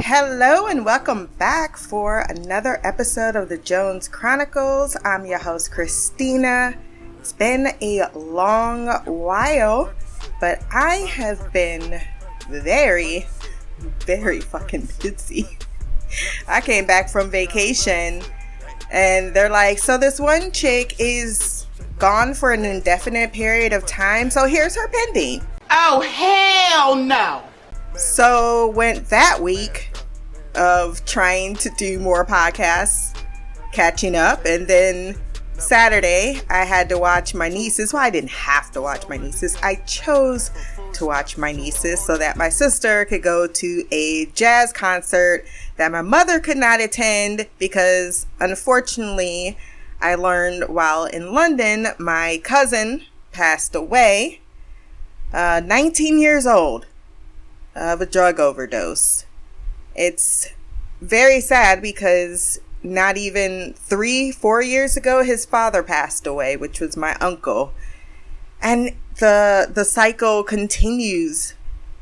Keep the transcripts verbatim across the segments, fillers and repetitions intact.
Hello and welcome back for another episode of the Jones Chronicles. I'm your host, Christina. It's been a long while, but I have been very, very fucking busy. I came back from vacation and they're like, so this one chick is gone for an indefinite period of time, so here's her pending. Oh, hell no. So went that week of trying to do more podcasts, catching up, and then Saturday I had to watch my nieces. Well, I didn't have to watch my nieces. I chose to watch my nieces so that my sister could go to a jazz concert that my mother could not attend because, unfortunately, I learned while in London, my cousin passed away, uh, nineteen years old, of a drug overdose. It's very sad because not even three, four years ago, his father passed away, which was my uncle. And the the cycle continues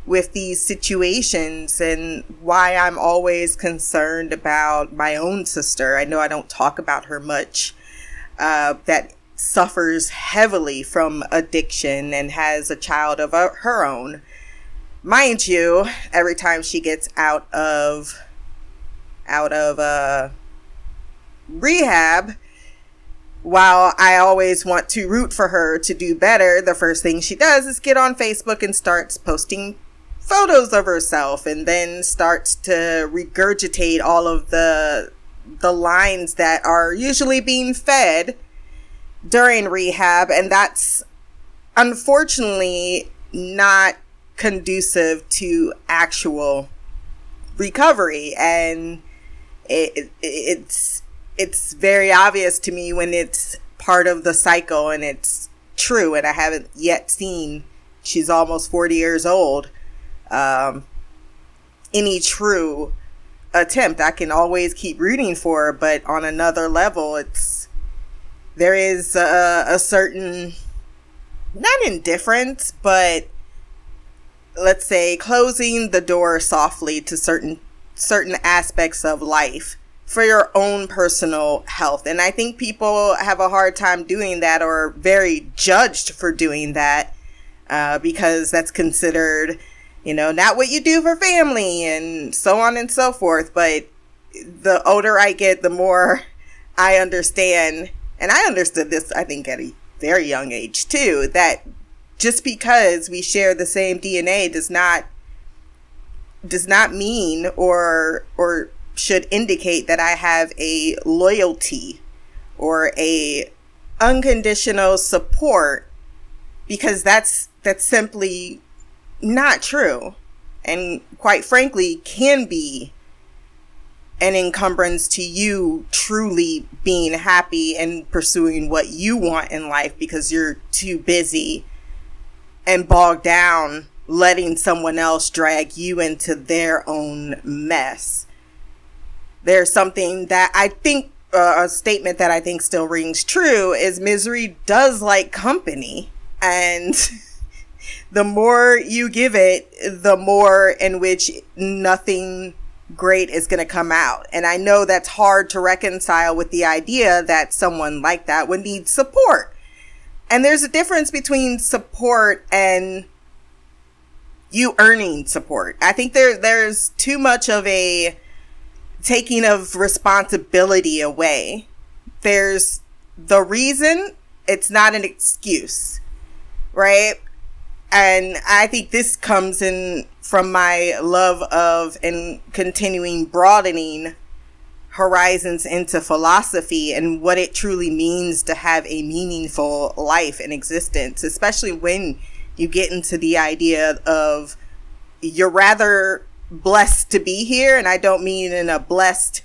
with these situations, and why I'm always concerned about my own sister. I know I don't talk about her much, uh, that suffers heavily from addiction and has a child of a, her own. Mind you, every time she gets out of out of uh, rehab, while I always want to root for her to do better, the first thing she does is get on Facebook and starts posting photos of herself, and then starts to regurgitate all of the the lines that are usually being fed during rehab, and that's unfortunately not conducive to actual recovery. And it, it, it's it's very obvious to me when it's part of the cycle and it's true. And I haven't yet seen, she's almost forty years old, um, any true attempt. I can always keep rooting for her, but on another level, it's there is a, a certain, not indifference, but let's say closing the door softly to certain certain aspects of life for your own personal health. And I think people have a hard time doing that, or very judged for doing that, uh, because that's considered, you know, not what you do for family and so on and so forth. But the older I get, the more I understand. And I understood this, I think, at a very young age too, that just because we share the same D N A does not does not mean or or should indicate that I have a loyalty or a unconditional support, because that's that's simply not true, and quite frankly can be an encumbrance to you truly being happy and pursuing what you want in life, because you're too busy and bogged down letting someone else drag you into their own mess. There's something that I think, uh, a statement that I think still rings true, is misery does like company. And the more you give it, the more in which nothing great is going to come out. And I know that's hard to reconcile with the idea that someone like that would need support. And there's a difference between support and you earning support. I think there there's too much of a taking of responsibility away. There's the reason, it's not an excuse, right? And I think this comes in from my love of and continuing broadening horizons into philosophy and what it truly means to have a meaningful life and existence, especially when you get into the idea of you're rather blessed to be here. And I don't mean in a blessed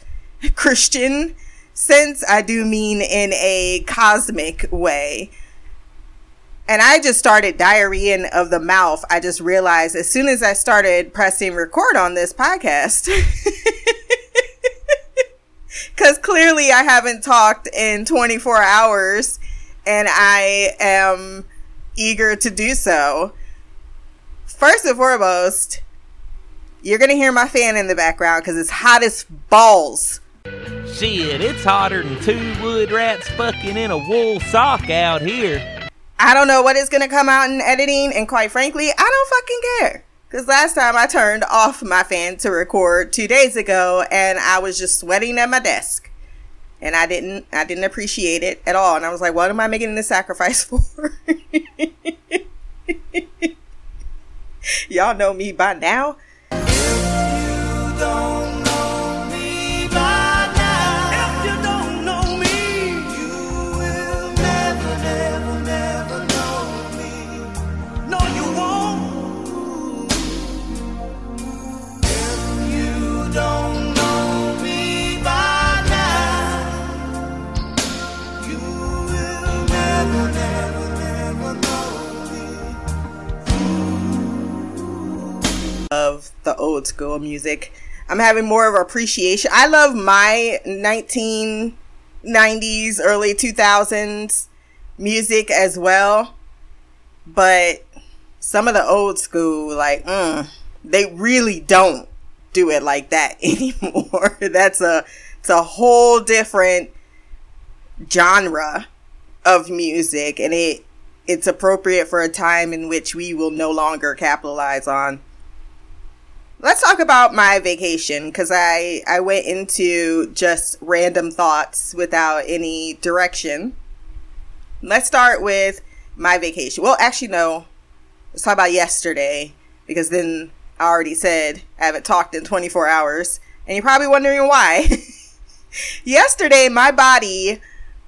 Christian sense. I do mean in a cosmic way. And I just started diarying of the mouth. I just realized as soon as I started pressing record on this podcast, because clearly I haven't talked in twenty-four hours and I am eager to do so. First and foremost, You're going to hear my fan in the background because it's hot as balls. Shit, it's hotter than two wood rats fucking in a wool sock out here. I don't know what is going to come out in editing, and quite frankly, I don't fucking care. Because last time I turned off my fan to record two days ago, and I was just sweating at my desk. And I didn't, I didn't appreciate it at all. And I was like, what am I making this sacrifice for? Y'all know me by now. If you don't know me by now, if you don't know me, you will never, never, never know me. No, you won't. If you don't of the old school music, I'm having more of an appreciation. I love my nineteen nineties, early two thousands music as well, but some of the old school, like, mm, they really don't do it like that anymore. That's a, it's a whole different genre of music, and it it's appropriate for a time in which we will no longer capitalize on. Let's talk about my vacation, because I, I went into just random thoughts without any direction. Let's start with my vacation. Well, actually, no. Let's talk about yesterday, because then I already said I haven't talked in twenty-four hours, and you're probably wondering why. Yesterday, my body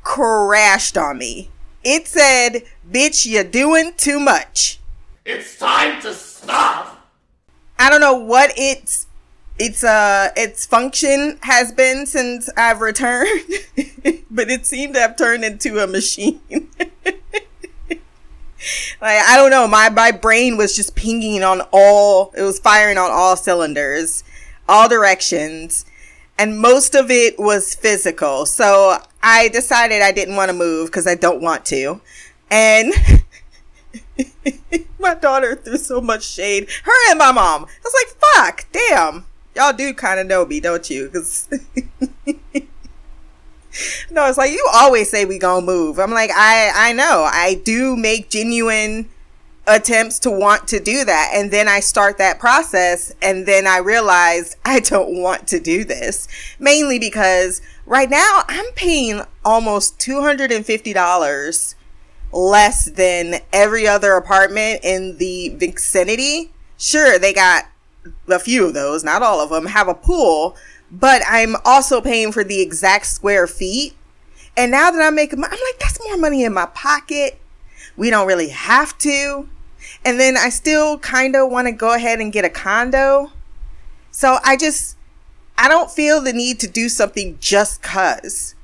crashed on me. It said, bitch, you're doing too much. It's time to stop. I don't know what its its uh its function has been since I've returned, but it seemed to have turned into a machine. Like, I don't know, my my brain was just pinging on all, it was firing on all cylinders, all directions, and most of it was physical. So I decided I didn't want to move because I don't want to, and. My daughter threw so much shade, her and my mom. I was like, fuck, damn, y'all do kind of know me, don't you? Because no, it's like, you always say we gonna move. I'm like, I I know I do make genuine attempts to want to do that, and then I start that process, and then I realized I don't want to do this, mainly because right now I'm paying almost two hundred fifty dollars less than every other apartment in the vicinity. Sure, they got a few of those, not all of them have a pool, but I'm also paying for the exact square feet. And now that I'm making, I'm like, that's more money in my pocket. We don't really have to. And then I still kind of want to go ahead and get a condo. So I just, I don't feel the need to do something just cause,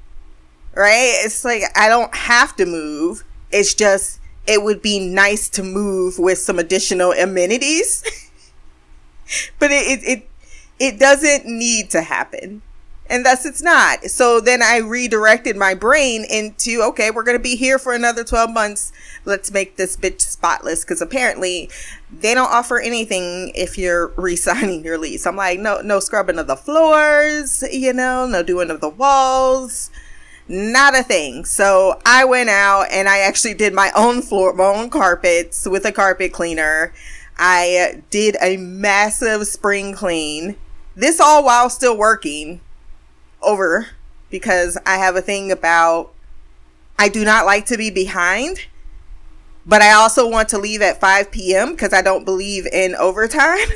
right? It's like, I don't have to move. It's just, it would be nice to move with some additional amenities, but it, it, it, it doesn't need to happen. And thus it's not. So then I redirected my brain into, okay, we're going to be here for another twelve months. Let's make this bitch spotless. Cause apparently they don't offer anything if you're re-signing your lease. I'm like, no, no scrubbing of the floors, you know, no doing of the walls. Not a thing. So I went out and I actually did my own floor, my own carpets with a carpet cleaner. I did a massive spring clean. This all while still working over, because I have a thing about, I do not like to be behind, but I also want to leave at five p.m. because I don't believe in overtime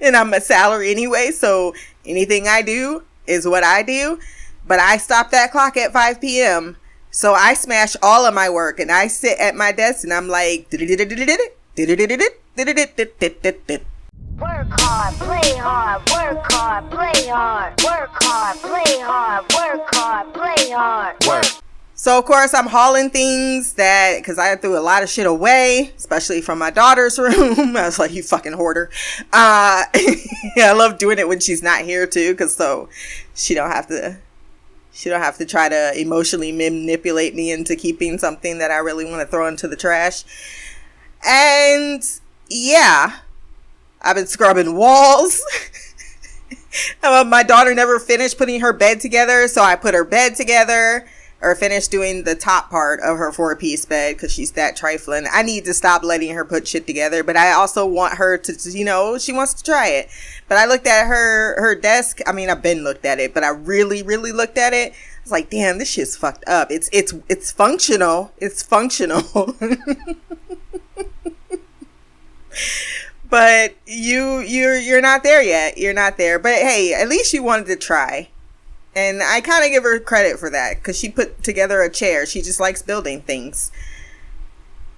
and I'm a salary anyway. So anything I do is what I do. But I stopped that clock at five p.m. So I smash all of my work and I sit at my desk and I'm like, work hard, play hard, work hard, play hard, work hard, play hard, work hard, play hard, work. So of course I'm hauling things that, because I threw a lot of shit away, especially from my daughter's room. I was like, you fucking hoarder. Uh, I love doing it when she's not here too, because so she don't have to. She don't have to try to emotionally manipulate me into keeping something that I really want to throw into the trash. And yeah, I've been scrubbing walls. My daughter never finished putting her bed together, so I put her bed together, or finished doing the top part of her four-piece bed, because she's that trifling. I need to stop letting her put shit together, but I also want her to, you know, she wants to try it. But I looked at her her desk. I mean, I've been looked at it, but I really, really looked at it. I was like, damn, this shit's fucked up. It's it's it's functional. It's functional. But you you're you're not there yet. You're not there. But hey, at least you wanted to try. And I kind of give her credit for that, because she put together a chair. She just likes building things.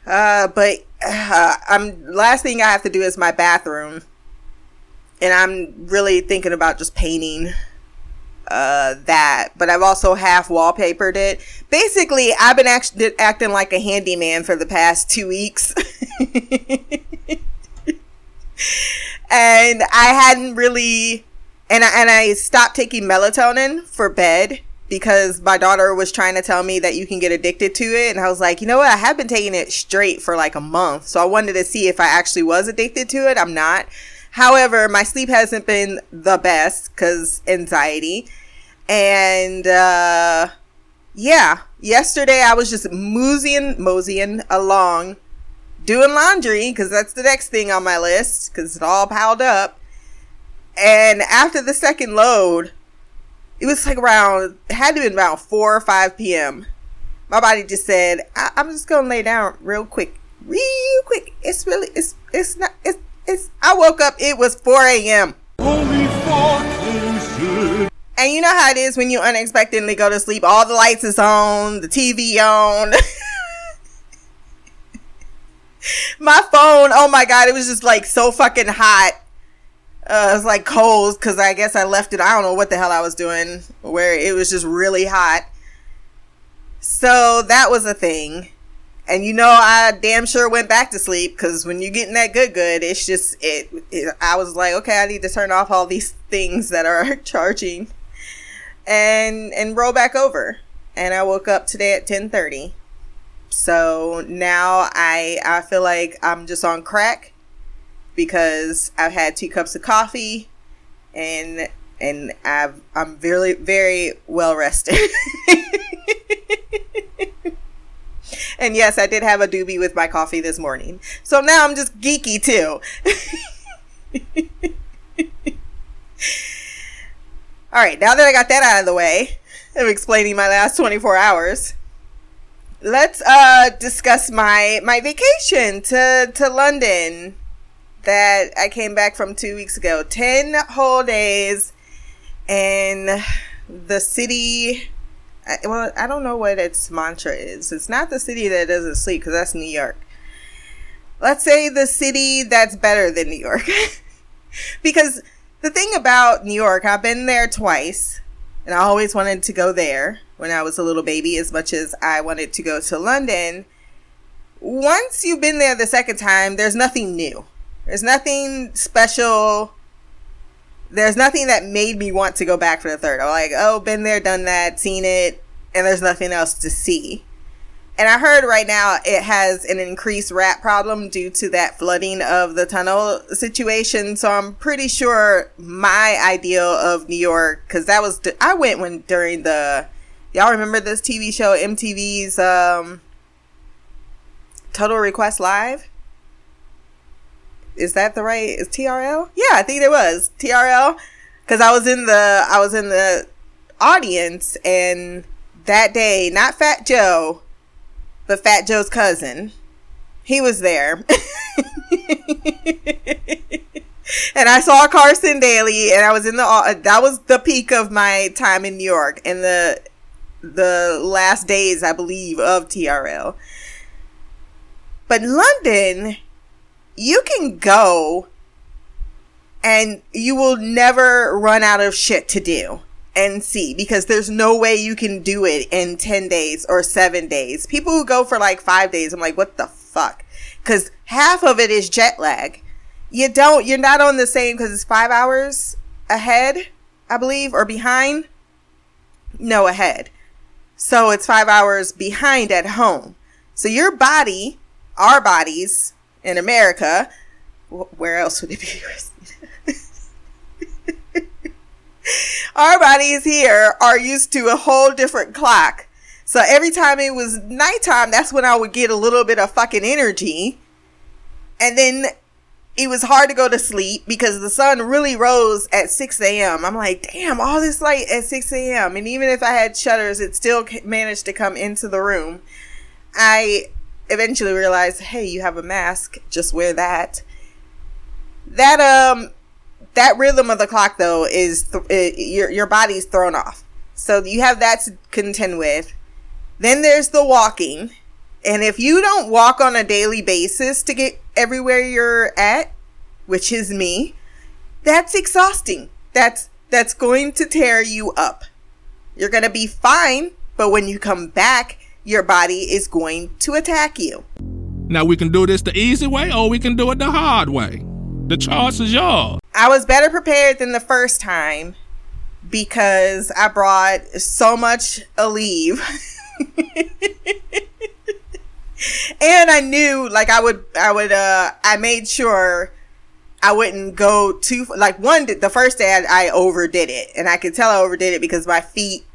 Uh, but uh, I'm last thing I have to do is my bathroom. And I'm really thinking about just painting uh, that. But I've also half wallpapered it. Basically, I've been act- acting like a handyman for the past two weeks. And I hadn't really... And I, and I stopped taking melatonin for bed, because my daughter was trying to tell me that you can get addicted to it. And I was like, you know what? I have been taking it straight for like a month. So I wanted to see if I actually was addicted to it. I'm not. However, my sleep hasn't been the best because anxiety. And uh, yeah, yesterday I was just moseying, moseying along doing laundry, because that's the next thing on my list, because it all piled up. And after the second load, it was like around, it had to be about four or five p.m. My body just said, I- I'm just going to lay down real quick, real quick. It's really, it's, it's not, it's, it's, I woke up, it was four a.m. And you know how it is when you unexpectedly go to sleep, all the lights is on, the T V on. My phone, oh my God, it was just like so fucking hot. Uh, it was like cold, because I guess I left it. I don't know what the hell I was doing, where it was just really hot. So that was a thing. And you know, I damn sure went back to sleep, because when you're getting that good, good, it's just, it, it. I was like, okay, I need to turn off all these things that are charging and and roll back over. And I woke up today at ten thirty. So now I I feel like I'm just on crack, because I've had two cups of coffee and and I've I'm very very well rested. And yes, I did have a doobie with my coffee this morning. So now I'm just geeky too. All right, now that I got that out of the way of explaining my last twenty-four hours, let's uh discuss my my vacation to to London that I came back from two weeks ago. Ten whole days in the city. I, well, I don't know what its mantra is. It's not the city that doesn't sleep, because that's New York. Let's say the city that's better than New York. Because the thing about New York, I've been there twice, and I always wanted to go there when I was a little baby, as much as I wanted to go to London. Once you've been there the second time, there's nothing new. There's nothing special. There's nothing that made me want to go back for the third. I'm like, oh, been there, done that, seen it, and there's nothing else to see. And I heard right now it has an increased rat problem due to that flooding of the tunnel situation. So I'm pretty sure my ideal of New York, because that was, I went when during the, y'all remember this T V show, M T V's um, Total Request Live? Is that the right? Is T R L? Yeah, I think it was T R L, because I was in the I was in the audience, and that day, not Fat Joe, but Fat Joe's cousin, he was there, and I saw Carson Daly, and I was in the that was the peak of my time in New York, and the the last days, I believe, of T R L. But London, you can go and you will never run out of shit to do and see, because there's no way you can do it in ten days or seven days. People who go for like five days, I'm like, what the fuck? Because half of it is jet lag. You don't, you're not on the same, because it's five hours ahead, I believe, or behind. No, ahead. So it's five hours behind at home. So your body, our bodies, in America, where else would it be? Our bodies here are used to a whole different clock. So every time it was nighttime, that's when I would get a little bit of fucking energy. And then it was hard to go to sleep because the sun really rose at six a.m. I'm like, damn, all this light at six a.m. And even if I had shutters, it still managed to come into the room. I eventually realized, hey, you have a mask, just wear that. That, um, that rhythm of the clock, though, is th- it, your, your body's thrown off. So you have that to contend with. Then there's the walking. And if you don't walk on a daily basis to get everywhere you're at, which is me, that's exhausting. That's that's going to tear you up. You're going to be fine, but when you come back, your body is going to attack you. Now, we can do this the easy way or we can do it the hard way. The choice is yours. I was better prepared than the first time because I brought so much Aleve. And I knew, like, I would, I would, uh, I made sure I wouldn't go too, like, one, the first day I, I overdid it. And I could tell I overdid it because my feet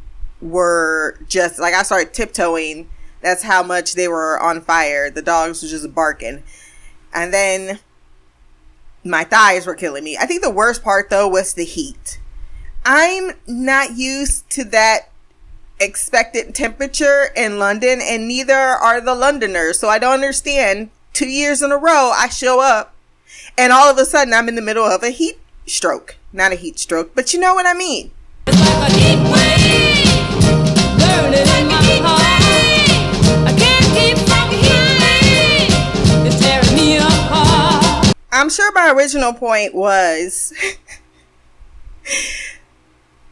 were just, like, I started tiptoeing. That's how much they were on fire. The dogs were just barking. And then my thighs were killing me. I think the worst part, though, was the heat. I'm not used to that expected temperature in London, and neither are the Londoners. So I don't understand. Two years in a row, I show up, and all of a sudden, I'm in the middle of a heat stroke. Not a heat stroke, but you know what I mean. It's like a heat wave, burning in my heart. I can't keep from healing. It's tearing me apart. I'm sure my original point was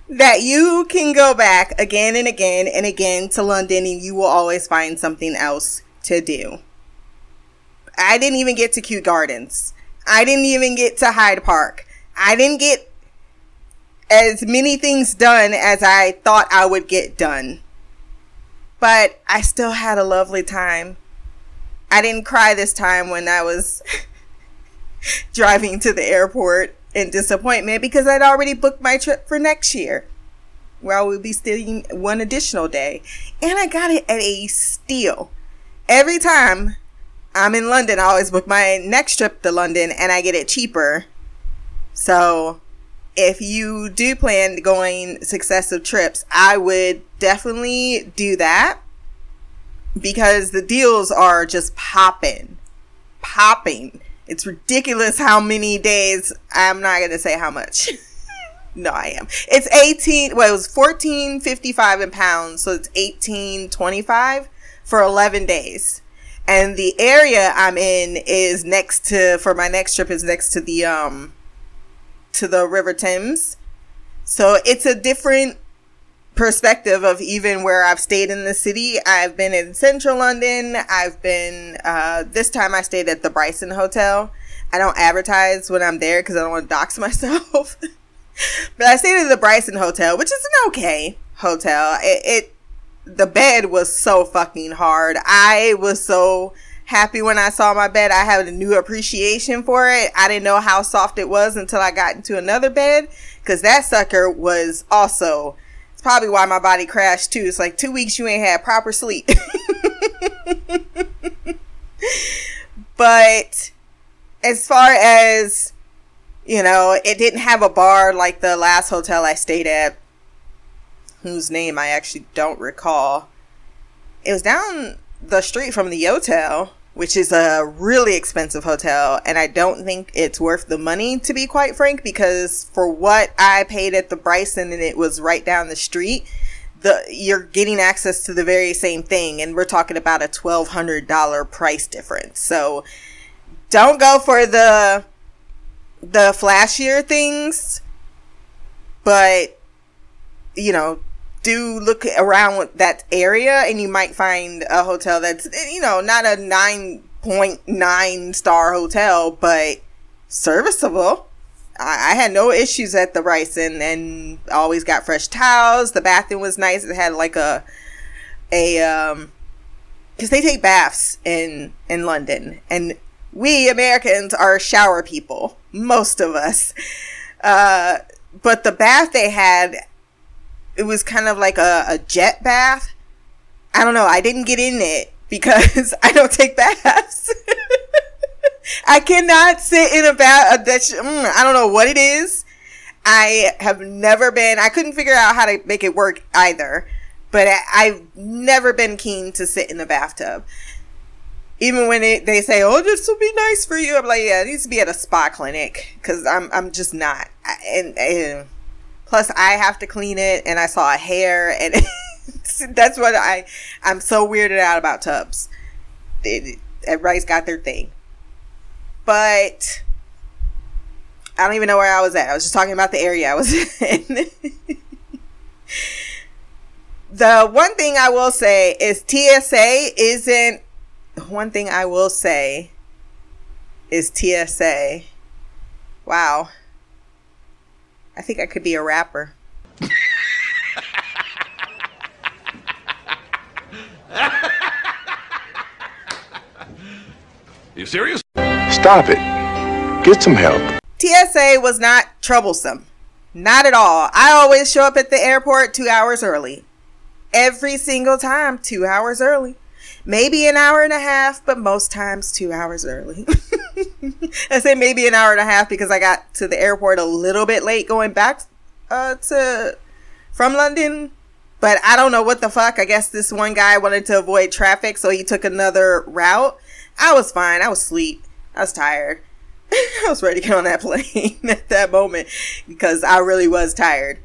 that you can go back again and again and again to London and you will always find something else to do. I didn't even get to Kew Gardens. I didn't even get to Hyde Park. I didn't get as many things done as I thought I would get done. But I still had a lovely time. I didn't cry this time when I was driving to the airport in disappointment because I'd already booked my trip for next year where I will be staying one additional day, and I got it at a steal. Every time I'm in London, I always book my next trip to London and I get it cheaper. So if you do plan going successive trips, I would definitely do that because the deals are just popping popping It's ridiculous how many days. I'm not going to say how much. No, I am. It's eighteen. Well, it was fourteen fifty-five in pounds. So it's eighteen twenty-five for eleven days. And the area I'm in is next to, for my next trip is next to the, um, to the River Thames. So it's a different perspective of even where I've stayed in the city. I've been in central London. I've been, uh, this time I stayed at the Bryson hotel. I don't advertise when I'm there because I don't want to dox myself. But I stayed at the Bryson hotel, which is an okay hotel. It, it, the bed was so fucking hard. I was so happy when I saw my bed. I had a new appreciation for it. I didn't know how soft it was until I got into another bed because that sucker was also probably why my body crashed too. It's like two weeks you ain't had proper sleep. But as far as, you know, it didn't have a bar like the last hotel I stayed at, whose name I actually don't recall. It was down the street from the Yotel, which is a really expensive hotel, and I don't think it's worth the money, to be quite frank, because for what I paid at the Bryson and it was right down the street, the you're getting access to the very same thing, and we're talking about a twelve hundred dollars price difference. So don't go for the the flashier things, but, you know, do look around that area and you might find a hotel that's, you know, not a nine point nine star hotel, but serviceable. I, I had no issues at the Bryson and always got fresh towels. The bathroom was nice. It had like a, a, um, cause they take baths in, in London, and we Americans are shower people, most of us. Uh, but the bath they had, it was kind of like a, a jet bath. I don't know. I didn't get in it because I don't take baths. I cannot sit in a bath. That's, mm, I don't know what it is. I have never been. I couldn't figure out how to make it work either. But I, I've never been keen to sit in the bathtub. Even when it, they say, oh, this will be nice for you. I'm like, yeah, it needs to be at a spa clinic. Because I'm, I'm just not. And, and plus, I have to clean it. And I saw a hair. And that's what I, I'm so weirded out about tubs. It, everybody's got their thing. But I don't even know where I was at. I was just talking about the area I was in. The one thing I will say is T S A isn't. One thing I will say is T S A. Wow. I think I could be a rapper. You serious? Stop it. Get some help. T S A was not troublesome. Not at all. I always show up at the airport two hours early. Every single time, two hours early. Maybe an hour and a half, but most times two hours early. I say maybe an hour and a half because I got to the airport a little bit late going back uh, to from London. But I don't know what the fuck. I guess this one guy wanted to avoid traffic, so he took another route. I was fine. I was asleep. I was tired. I was ready to get on that plane at that moment because I really was tired.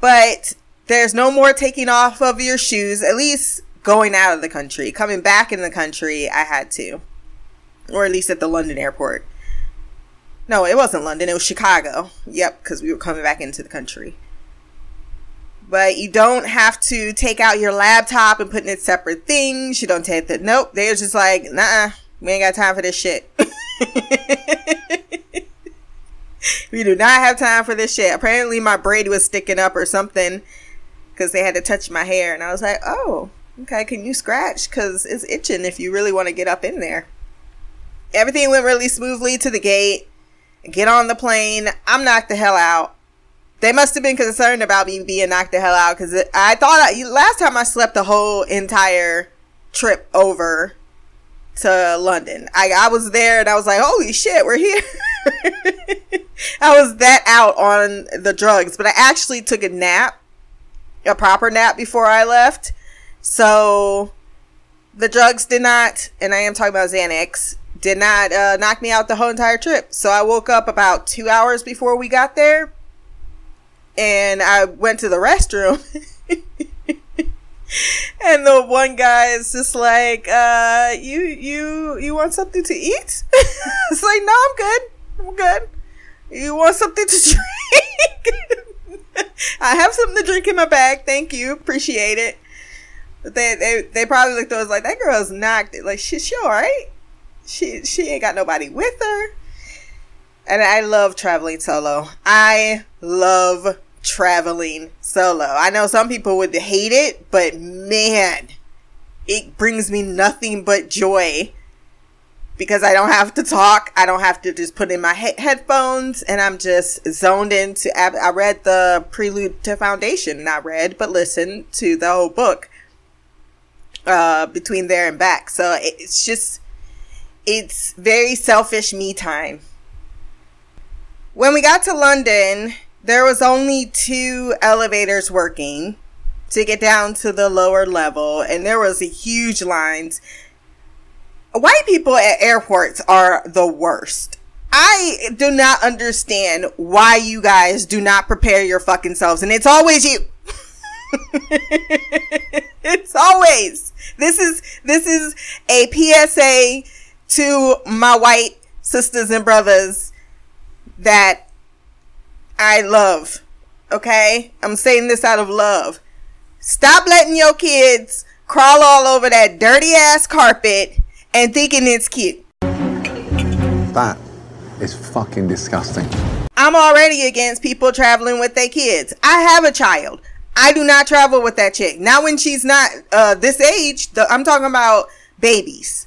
But there's no more taking off of your shoes, at least going out of the country. Coming back in the country, I had to. Or at least at the London airport. No, it wasn't London. It was Chicago. Yep, because we were coming back into the country. But you don't have to take out your laptop and put in it separate things. You don't take the... Nope, they're just like, nah, we ain't got time for this shit. We do not have time for this shit. Apparently my braid was sticking up or something because they had to touch my hair. And I was like, oh, okay, can you scratch? Because it's itching if you really want to get up in there. Everything went really smoothly to the gate. Get on the plane. I'm knocked the hell out. They must have been concerned about me being knocked the hell out because I thought I, last time I slept the whole entire trip over to London. I, I was there and I was like, holy shit, we're here. I was that out on the drugs, but I actually took a nap, a proper nap before I left. So the drugs did not, and I am talking about Xanax, did not uh, knock me out the whole entire trip. So I woke up about two hours before we got there and I went to the restroom. And the one guy is just like, uh, you, you, you want something to eat? It's like, no, I'm good. I'm good. You want something to drink? I have something to drink in my bag. Thank you. Appreciate it. But they, they, they probably looked at us like, that girl's knocked it. Like, she, she all right? She, she ain't got nobody with her. And I love traveling solo. I love traveling solo. I know some people would hate it, but man, it brings me nothing but joy because I don't have to talk. I don't have to just put in my he- headphones and I'm just zoned into. I read the Prelude to Foundation, not read, but listened to the whole book uh, between there and back. So it's just, it's very selfish me time. When we got to London, there was only two elevators working to get down to the lower level. And there was a huge lines. White people at airports are the worst. I do not understand why you guys do not prepare your fucking selves. And it's always you. It's always. This is, this is a P S A to my white sisters and brothers that I love, okay? I'm saying this out of love. Stop letting your kids crawl all over that dirty ass carpet and thinking it's cute. That is fucking disgusting. I'm already against people traveling with their kids. I have a child. I do not travel with that chick. Not when she's not uh, this age. The, I'm talking about babies.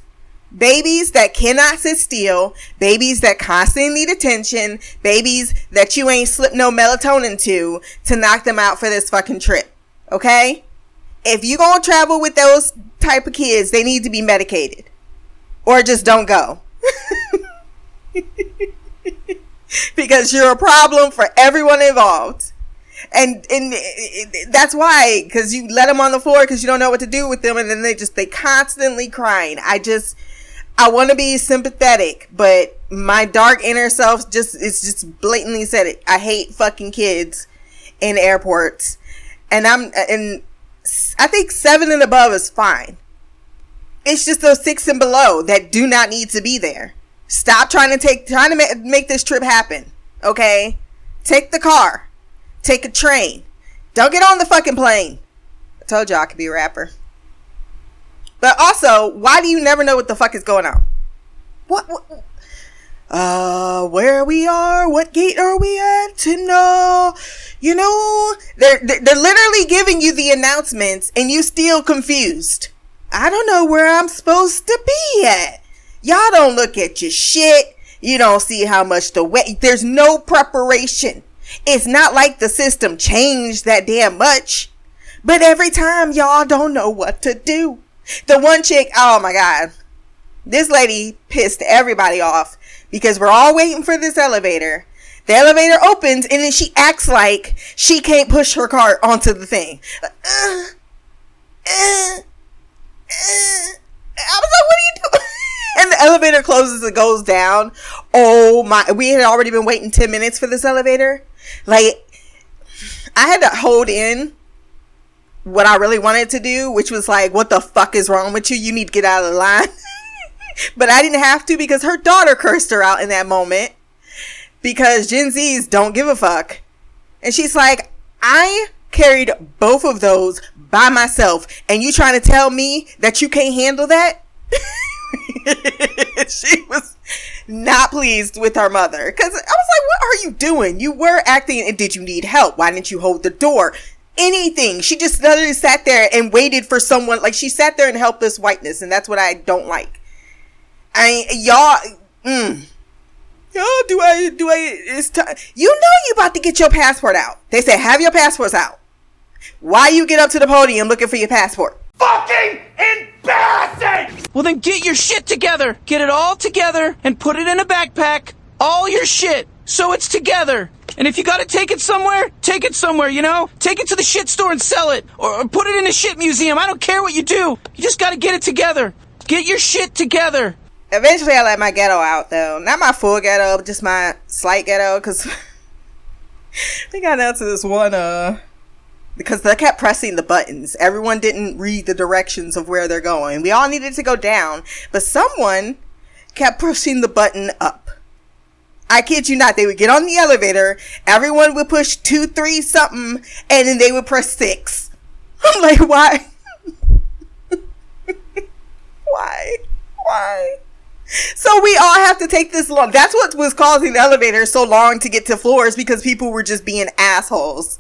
Babies that cannot sit still, babies that constantly need attention, babies that you ain't slipped no melatonin to, to knock them out for this fucking trip. Okay? If you gonna travel with those type of kids, they need to be medicated. Or just don't go. Because you're a problem for everyone involved. And and that's why, because you let them on the floor because you don't know what to do with them, and then they just, they constantly crying. I just, I want to be sympathetic, but my dark inner self just, it's just blatantly said it. I hate fucking kids in airports. And I'm, and I think seven and above is fine. It's just those six and below that do not need to be there. Stop trying to take, trying to make, make this trip happen. Okay? Take the car. Take a train. Don't get on the fucking plane. I told y'all I could be a rapper. But also, why do you never know what the fuck is going on? What? what uh, where we are? What gate are we at? To know, you know, they're they're literally giving you the announcements, and you still confused. I don't know where I'm supposed to be at. Y'all don't look at your shit. You don't see how much the wait. There's no preparation. It's not like the system changed that damn much, but every time y'all don't know what to do. The one chick, oh my God, this lady pissed everybody off because we're all waiting for this elevator. The elevator opens and then she acts like she can't push her cart onto the thing. Like, uh, uh, uh. I was like, what are you doing? And the elevator closes and goes down. Oh my, we had already been waiting ten minutes for this elevator. Like, I had to hold in what I really wanted to do, which was like, what the fuck is wrong with you? You need to get out of the line. But I didn't have to because her daughter cursed her out in that moment because Gen Z's don't give a fuck. And she's like, I carried both of those by myself. And you trying to tell me that you can't handle that? She was not pleased with her mother because I was like, what are you doing? You were acting, and did you need help? Why didn't you hold the door? Anything. She just literally sat there and waited for someone. Like, she sat there in helpless whiteness, and that's what I don't like. I y'all mm, y'all do I do I it's time. You know you about to get your passport out. They said have your passports out. Why you get up to the podium looking for your passport? Fucking embarrassing! Well then get your shit together! Get it all together and put it in a backpack. All your shit. So it's together. And if you gotta take it somewhere, take it somewhere, you know? Take it to the shit store and sell it. Or, or put it in a shit museum. I don't care what you do. You just gotta get it together. Get your shit together. Eventually I let my ghetto out though. Not my full ghetto, but just my slight ghetto. Cause I think I got to this one, uh... because they kept pressing the buttons. Everyone didn't read the directions of where they're going. We all needed to go down, but someone kept pushing the button up. I kid you not, they would get on the elevator, everyone would push two, three, something, and then they would press six. I'm like, why? Why? Why? So we all have to take this long. That's what was causing the elevator so long to get to floors, because people were just being assholes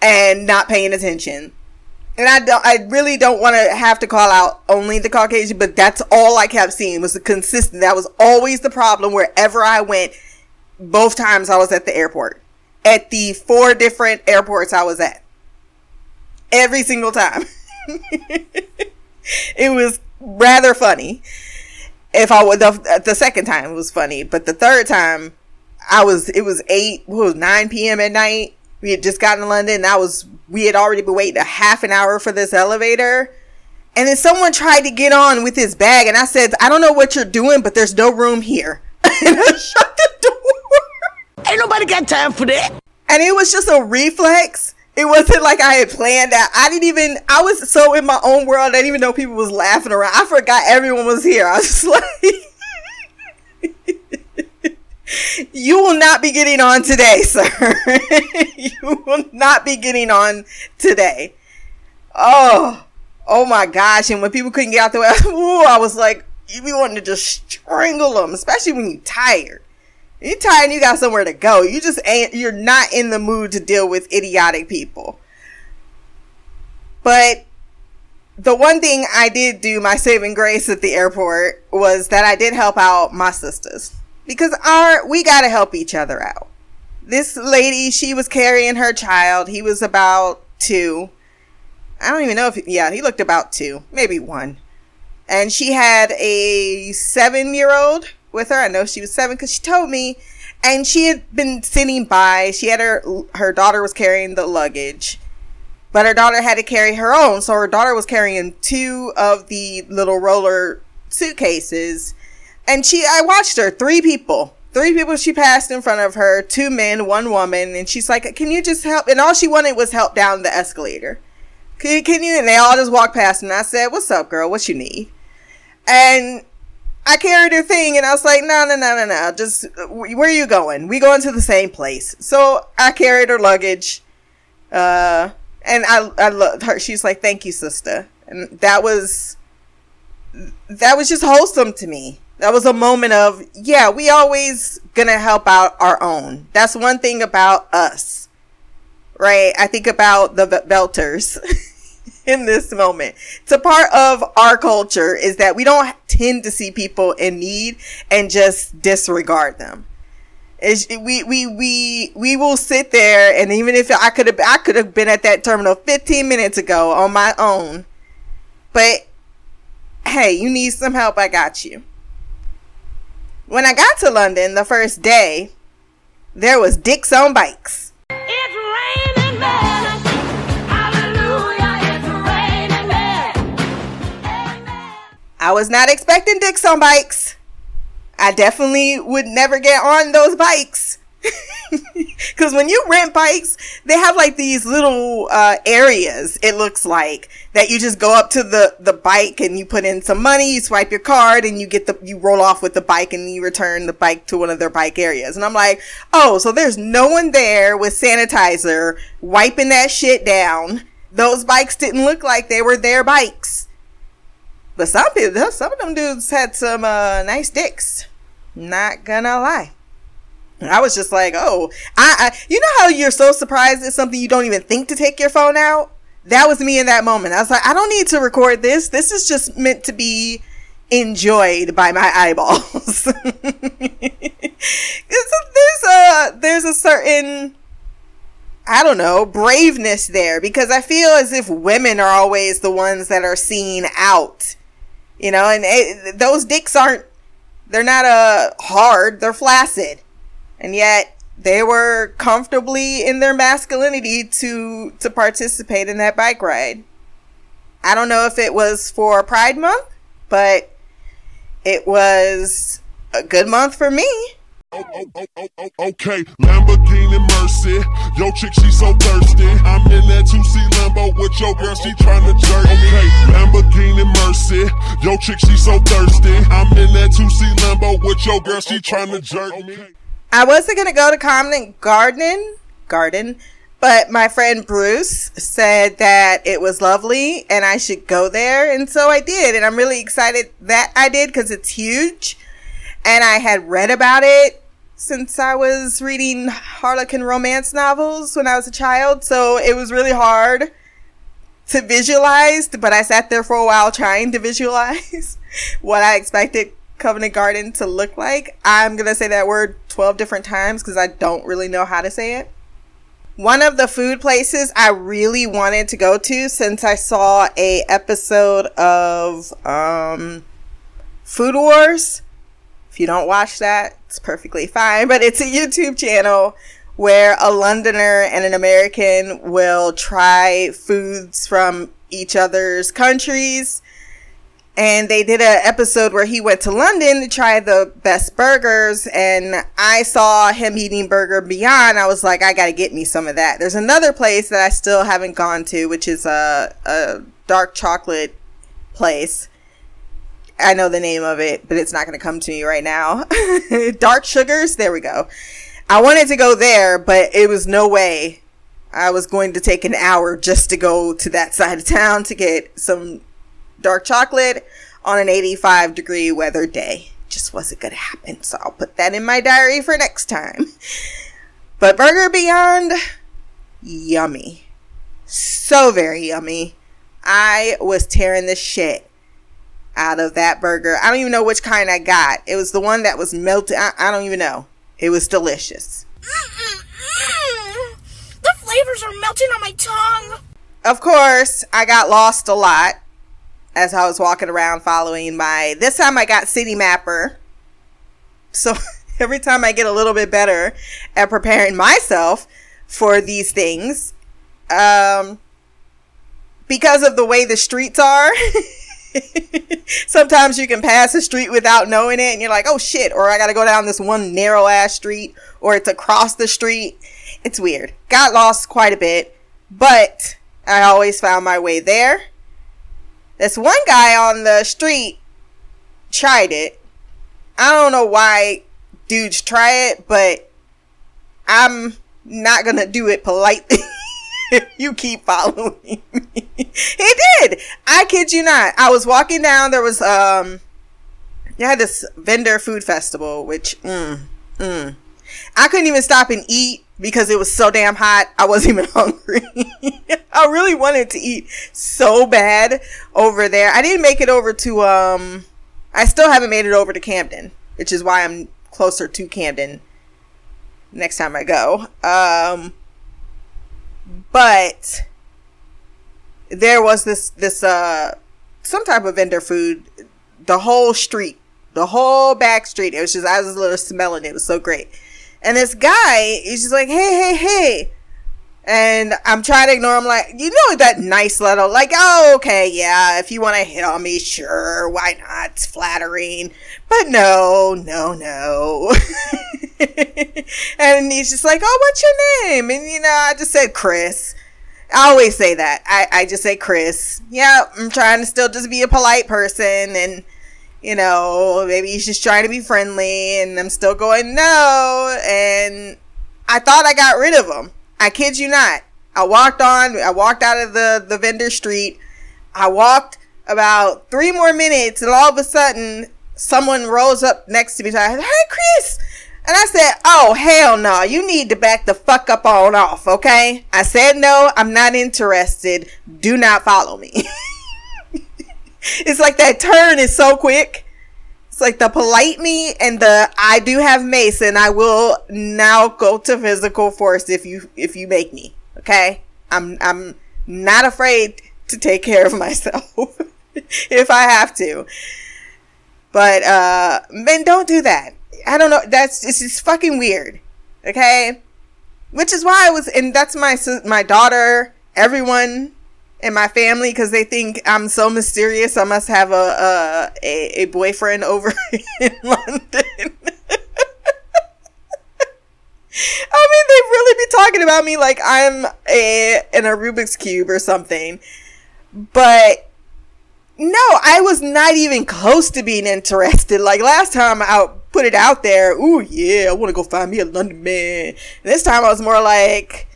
and not paying attention. And I don't, I really don't want to have to call out only the Caucasian, but that's all I kept seeing was the consistent. That was always the problem wherever I went. Both times I was at the airport, at the four different airports I was at, every single time. It was rather funny. If I would, the, the second time it was funny, but the third time I was, it was eight, it was nine p.m. at night. We had just gotten to London, and I was, we had already been waiting a half an hour for this elevator. And then someone tried to get on with his bag, and I said, I don't know what you're doing, but there's no room here. And I shut the door. Ain't nobody got time for that. And it was just a reflex. It wasn't like I had planned that. I didn't even, I was so in my own world, I didn't even know people was laughing around. I forgot everyone was here. I was just like... You will not be getting on today, sir. You will not be getting on today. Oh, oh my gosh. And when people couldn't get out the way, ooh, I was like, you be wanting to just strangle them, especially when you're tired. You're tired and you got somewhere to go. You just ain't, you're not in the mood to deal with idiotic people. But the one thing I did do, my saving grace at the airport, was that I did help out my sisters. Because our, we gotta help each other out. This lady, she was carrying her child. He was about two. I don't even know if, yeah, he looked about two, maybe one. And she had a seven-year-old with her. I know she was seven because she told me. And she had been sitting by. She had her, her daughter was carrying the luggage. But her daughter had to carry her own. So her daughter was carrying two of the little roller suitcases. And she, I watched her, three people. Three people she passed in front of her, two men, one woman. And she's like, can you just help? And all she wanted was help down the escalator. Can, can you? And they all just walked past. And I said, what's up, girl? What you need? And I carried her thing. And I was like, no, no, no, no, no. Just, where are you going? We going to the same place. So I carried her luggage. Uh... And I, I loved her. She's like, thank you, sister. And that was, that was just wholesome to me. That was a moment of, yeah, we always gonna help out our own. That's one thing about us, right? I think about the belters in this moment. It's a part of our culture is that we don't tend to see people in need and just disregard them. Is we, we, we, we will sit there. And even if I could have, I could have been at that terminal fifteen minutes ago on my own, but hey, you need some help. I got you. When I got to London the first day, there was dicks on bikes. It's raining men. Hallelujah. It's raining men. Amen. I was not expecting dicks on bikes. I definitely would never get on those bikes. Because when you rent bikes, they have like these little uh, areas, it looks like, that you just go up to the, the bike and you put in some money, you swipe your card, and you get the, you roll off with the bike and you return the bike to one of their bike areas. And I'm like, oh, so there's no one there with sanitizer wiping that shit down. Those bikes didn't look like they were their bikes. But some people, some of them dudes had some uh, nice dicks. Not gonna lie. And I was just like, oh, I, I, you know how you're so surprised at something you don't even think to take your phone out? That was me in that moment. I was like, I don't need to record this. This is just meant to be enjoyed by my eyeballs. there's, a, there's a, there's a certain, I don't know, braveness there, because I feel as if women are always the ones that are seen out, you know, and it, those dicks aren't, they're not uh, hard, they're flaccid. And yet they were comfortably in their masculinity to, to participate in that bike ride. I don't know if it was for Pride Month, but it was a good month for me. Oh, oh, oh, oh, okay, Lamborghini Mercy. Yo chick, she so thirsty. I'm in that two C Lambo with your girl, she tryna jerk. Okay, Lamborghini Mercy. Yo chick, she so thirsty. I'm in that two C Lambo with your girl, she tryna jerk. Okay. I wasn't gonna go to Camden Garden, Garden, but my friend Bruce said that it was lovely and I should go there, and so I did, and I'm really excited that I did because it's huge, and I had read about it since I was reading Harlequin romance novels when I was a child. So it was really hard to visualize, but I sat there for a while trying to visualize what I expected Covent Garden to look like. I'm going to say that word twelve different times because I don't really know how to say it. One of the food places I really wanted to go to, since I saw a episode of um, Food Wars. If you don't watch that, it's perfectly fine, but it's a YouTube channel where a Londoner and an American will try foods from each other's countries. And they did an episode where he went to London to try the best burgers, and I saw him eating Burger Beyond. I was like, I gotta get me some of that. There's another place that I still haven't gone to, which is a, a dark chocolate place. I know the name of it, but it's not going to come to me right now. Dark Sugars. There we go. I wanted to go there, but it was no way I was going to take an hour just to go to that side of town to get some dark chocolate on an eighty-five degree weather day. Just wasn't going to happen. So I'll put that in my diary for next time. But Burger Beyond, yummy. So very yummy. I was tearing the shit out of that burger. I don't even know which kind I got. It was the one that was melted. I, I don't even know. It was delicious. Mm-mm-mm. The flavors are melting on my tongue. Of course, I got lost a lot as I was walking around following my... This time I got City Mapper. So every time I get a little bit better at preparing myself for these things, um, because of the way the streets are, sometimes you can pass a street without knowing it and you're like, oh shit, or I gotta go down this one narrow ass street, or it's across the street. It's weird. Got lost quite a bit, but I always found my way there. This one guy on the street tried it. I don't know why dudes try it, but I'm not gonna do it politely. You keep following me. He did. I kid you not. I was walking down. There was, um, they had this vendor food festival, which, mm, mm. I couldn't even stop and eat because it was so damn hot. I wasn't even hungry. I really wanted to eat so bad over there. I didn't make it over to, um, I still haven't made it over to Camden, which is why I'm closer to Camden next time I go. Um, But there was this, this, uh, some type of vendor food, the whole street, the whole back street. It was just, I was a little smelling it. It was so great. And this guy is just like, hey, hey, hey. And I'm trying to ignore him. Like, you know, that nice little, like, oh, okay. Yeah. If you want to hit on me, sure. Why not? It's flattering, but no, no, no. And he's just like, oh, what's your name? And, you know, I just said Chris. I always say that. I, I just say Chris. Yeah, I'm trying to still just be a polite person. And, you know, maybe he's just trying to be friendly. And I'm still going, no. And I thought I got rid of him. I kid you not. I walked on. I walked out of the, the vendor street. I walked about three more minutes. And all of a sudden, someone rolls up next to me. So I said, hey, Chris. And I said, oh, hell no, you need to back the fuck up on off, okay? I said, no, I'm not interested. Do not follow me. It's like that turn is so quick. It's like the polite me and the I do have mace and I will now go to physical force if you if you make me, okay? I'm I'm not afraid to take care of myself if I have to. But uh men, don't do that. I don't know. That's, it's just fucking weird. Okay. Which is why I was, and that's my, my daughter, everyone in my family, cause they think I'm so mysterious. I must have a, a, a boyfriend over in London. I mean, they really be talking about me like I'm a, an a Rubik's Cube or something, but no, I was not even close to being interested. Like last time I put it out there, ooh, yeah, I want to go find me a London man. And this time I was more like,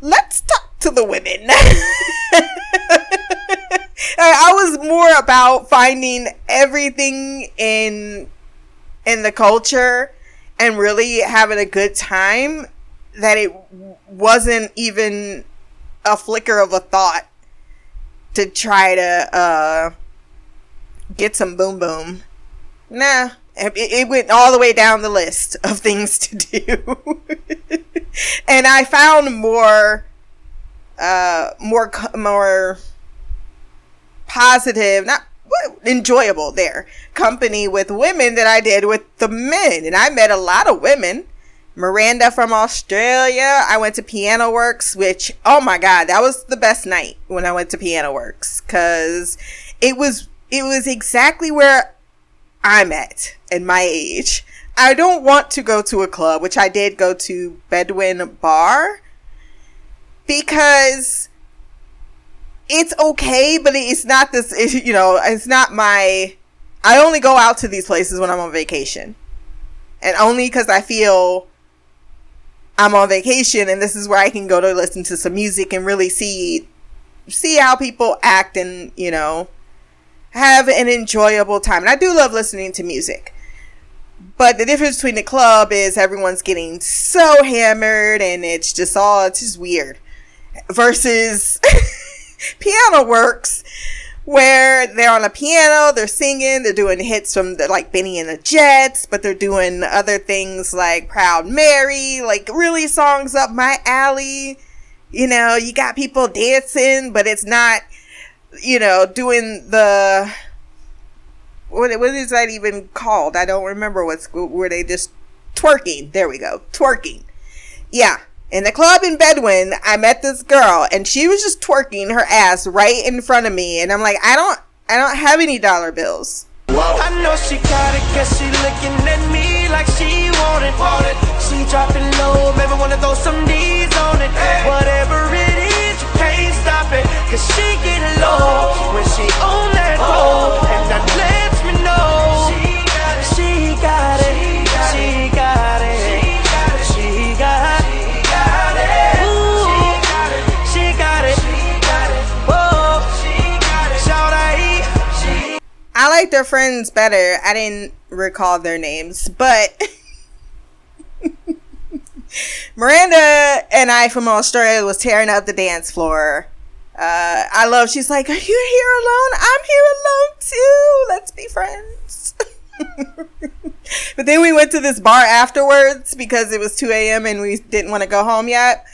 let's talk to the women. I was more about finding everything in, in the culture and really having a good time that it wasn't even a flicker of a thought to try to uh get some boom boom. Nah, it, it went all the way down the list of things to do. And I found more uh more more positive, not what, enjoyable there company with women than I did with the men. And I met a lot of women. Miranda from Australia. I went to Piano Works, which, oh my God, that was the best night when I went to Piano Works, because it was, it was exactly where I'm at and my age. I don't want to go to a club, which I did go to Bedouin Bar, because it's okay, but it's not this, it, you know, it's not my, I only go out to these places when I'm on vacation, and only because I feel I'm on vacation and this is where I can go to listen to some music and really see, see how people act and, you know, have an enjoyable time. And I do love listening to music, but the difference between the club is everyone's getting so hammered and it's just all, it's just weird versus Piano Works, where they're on a piano, they're singing, they're doing hits from the, like Benny and the Jets, but they're doing other things like Proud Mary, like really songs up my alley. You know, you got people dancing, but it's not, you know, doing the, what, what is that even called? I don't remember what's, where they just twerking. There we go. Twerking. Yeah. In the club in Bedouin, I met this girl and she was just twerking her ass right in front of me. And I'm like, I don't, I don't have any dollar bills. Whoa. I know she got it cause she looking at me like she wanted, wanted. She dropping low, maybe wanna throw some D's on it. Hey. Whatever it is, you can't stop it cause she get low when she on that pole. Oh. And that lets me know she got it, she got it, she got it. She got it. I like their friends better. I didn't recall their names, but Miranda and I from Australia was tearing up the dance floor. Uh, I love, she's like, are you here alone? I'm here alone too. Let's be friends. But then we went to this bar afterwards because it was two a.m. and we didn't want to go home yet.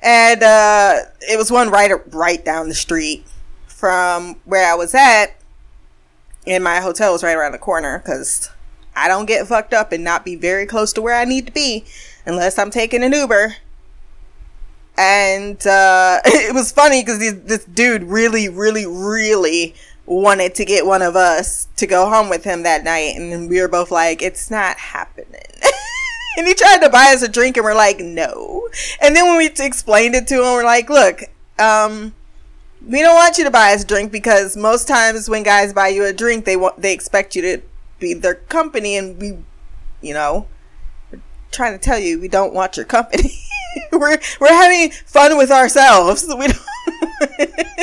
And uh, it was one right, right down the street from where I was at. And my hotel was right around the corner because I don't get fucked up and not be very close to where I need to be unless I'm taking an Uber. And uh, it was funny because this, this dude really, really, really wanted to get one of us to go home with him that night. And we were both like, it's not happening. And he tried to buy us a drink and we're like, no. And then when we explained it to him, we're like, look, um... we don't want you to buy us a drink because most times when guys buy you a drink, they want, they expect you to be their company. And we, you know, we're trying to tell you, we don't want your company. we're, we're having fun with ourselves. We don't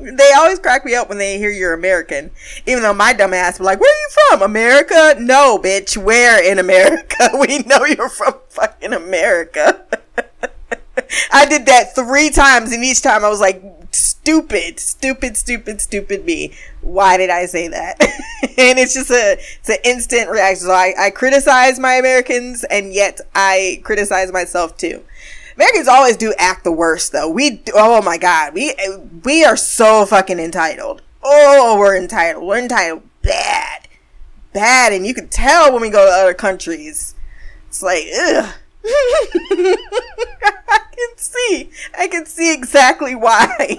they always crack me up when they hear you're American, even though my dumb ass be like, where are you from? America? No, bitch. Where in America? We know you're from fucking America. I did that three times and each time I was like, stupid, stupid, stupid, stupid me. Why did I say that? And it's just a, it's an instant reaction. So I, I criticize my Americans and yet I criticize myself too. Americans always do act the worst though. We, do, oh my God, we, we are so fucking entitled. Oh, we're entitled. We're entitled bad, bad. And you can tell when we go to other countries. It's like, ugh. I can see. I can see exactly why.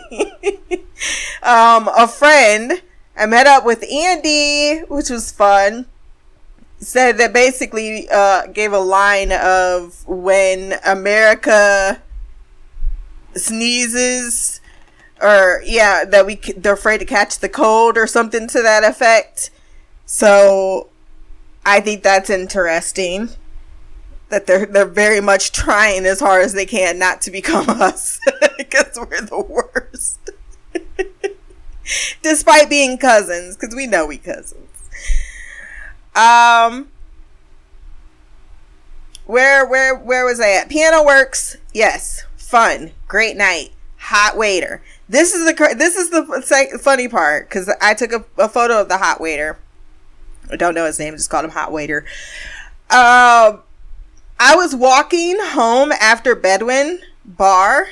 um, a friend I met up with, Andy, which was fun, said that basically uh, gave a line of when America sneezes, or yeah, that we they're afraid to catch the cold or something to that effect. So I think that's interesting. That they're they're very much trying as hard as they can not to become us because we're the worst, despite being cousins, because we know we cousins. Um, where where where was I at? Piano Works, yes, fun, great night, hot waiter. This is the this is the funny part because I took a, a photo of the hot waiter. I don't know his name, just called him hot waiter. Um. Uh, I was walking home after Bedouin Bar,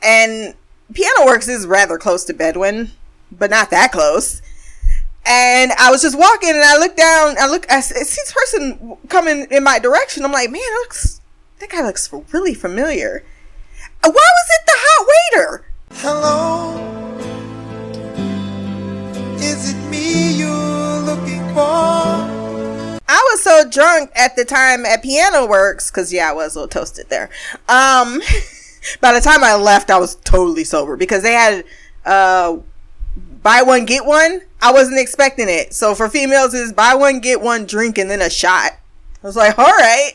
and Piano Works is rather close to Bedouin, but not that close. And I was just walking, and I looked down. I look, I see this person coming in my direction. I'm like, man, it looks, that guy looks really familiar. Why was it the hot waiter? Hello, is it me you're looking for? I was so drunk at the time at Piano Works, because, yeah, I was a little toasted there. Um, by the time I left, I was totally sober, because they had uh, buy one, get one. I wasn't expecting it. So for females, it's buy one, get one drink, and then a shot. I was like, all right.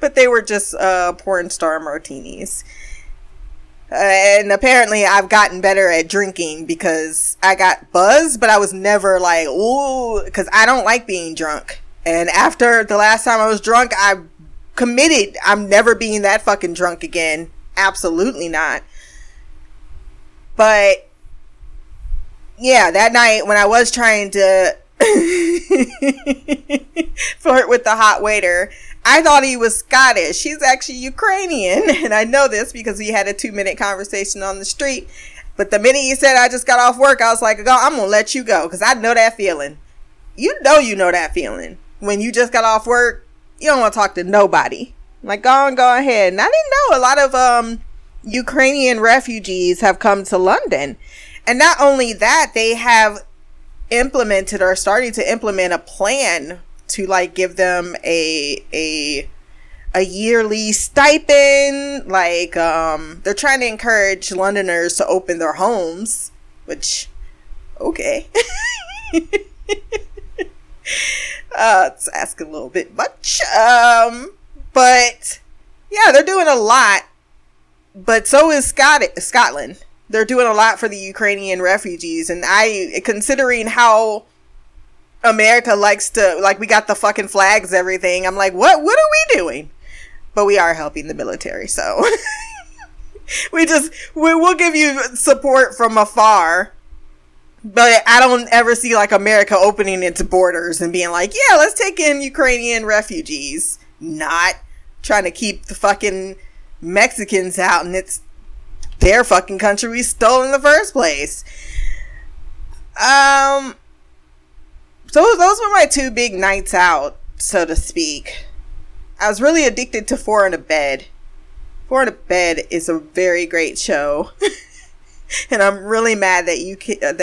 But they were just uh, porn star martinis. And apparently I've gotten better at drinking because I got buzzed, but I was never like, ooh, because I don't like being drunk. And after the last time I was drunk, I committed. I'm never being that fucking drunk again. Absolutely not. But yeah, that night when I was trying to flirt with the hot waiter, I thought he was Scottish. He's actually Ukrainian. And I know this because we had a two minute conversation on the street. But the minute he said, I just got off work, I was like, oh, I'm going to let you go. Because I know that feeling. You know, you know that feeling when you just got off work. You don't want to talk to nobody. I'm like, go on, go ahead. And I didn't know a lot of um, Ukrainian refugees have come to London. And not only that, they have implemented or starting to implement a plan to like give them a a a yearly stipend. Like um, they're trying to encourage Londoners to open their homes, which, okay. Uh, it's asking a little bit much. Um, but yeah, they're doing a lot. But so is Scott- Scotland. They're doing a lot for the Ukrainian refugees. And I, considering how America likes to, like, we got the fucking flags, everything. I'm like, what, what are we doing? But we are helping the military. So we just, we, we'll give you support from afar. But I don't ever see like America opening its borders and being like, yeah, let's take in Ukrainian refugees. Not trying to keep the fucking Mexicans out, and it's their fucking country we stole in the first place. Um, so those were my two big nights out, so to speak. I was really addicted to Four in a Bed. Four in a Bed is a very great show. And I'm really mad that you can, that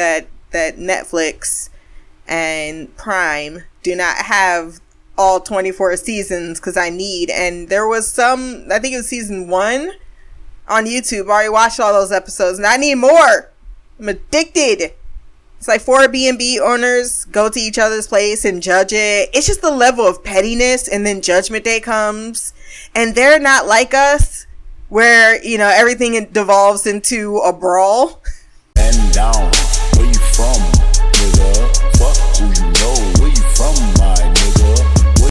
that Netflix and Prime do not have all twenty-four seasons, because I need. And there was some, I think it was season one on YouTube. I already watched all those episodes, and I need more. I'm addicted. It's like four B and B owners go to each other's place and judge it. It's just the level of pettiness. And then Judgment Day comes, and they're not like us, where, you know, everything devolves into a brawl. And down, where you from, nigga? Fuck who you know, where you from, my nigga? Where-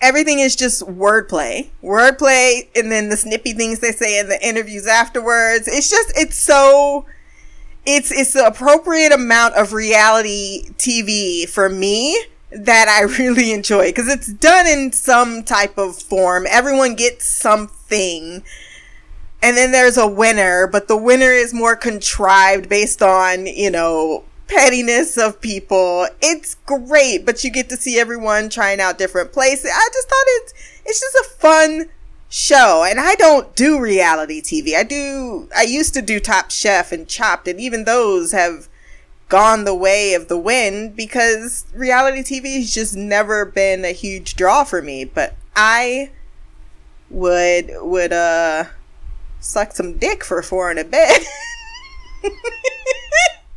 everything is just wordplay. Wordplay, and then the snippy things they say in the interviews afterwards. It's just, it's so, it's, it's the appropriate amount of reality T V for me that I really enjoy. Because it's done in some type of form. Everyone gets something. And then there's a winner, but the winner is more contrived based on, you know, pettiness of people. It's great, but you get to see everyone trying out different places. I just thought it's, it's just a fun show. And I don't do reality T V. I do, I used to do Top Chef and Chopped, and even those have gone the way of the wind because reality T V has just never been a huge draw for me. But I would, would, uh, suck some dick for Four in a Bed.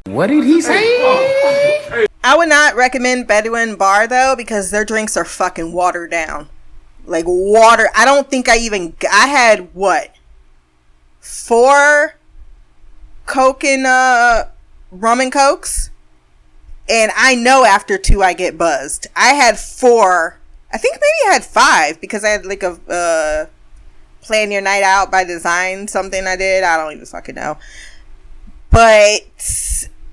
What did he say? Hey. I would not recommend Bedouin Bar though, because their drinks are fucking watered down. Like water. I don't think I even, I had what? Four Coke and uh, rum and Cokes. And I know after two I get buzzed. I had four. I think maybe I had five because I had like a, uh, Plan Your Night Out by Design, something I did. I don't even fucking know. But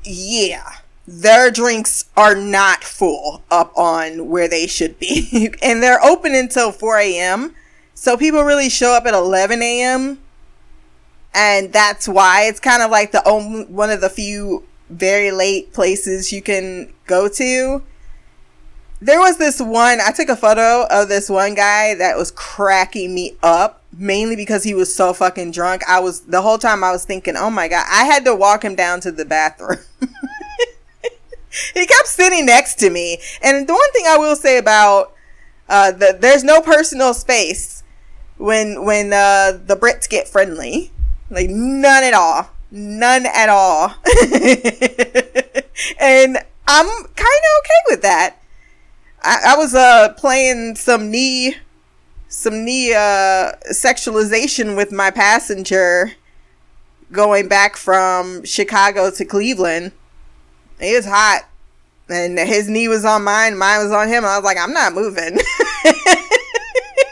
yeah, their drinks are not full up on where they should be. And they're open until four a.m. So people really show up at eleven a.m. And that's why it's kind of like the only, one of the few very late places you can go to. There was this one, I took a photo of this one guy that was cracking me up. Mainly because he was so fucking drunk. I was, the whole time I was thinking, oh my God, I had to walk him down to the bathroom. He kept sitting next to me. And the one thing I will say about, uh, the, there's no personal space when, when, uh, the Brits get friendly. Like none at all. None at all. And I'm kind of okay with that. I, I was, uh, playing some knee some knee uh, sexualization with my passenger going back from Chicago to Cleveland. It was hot. And his knee was on mine. Mine was on him. I was like, I'm not moving. And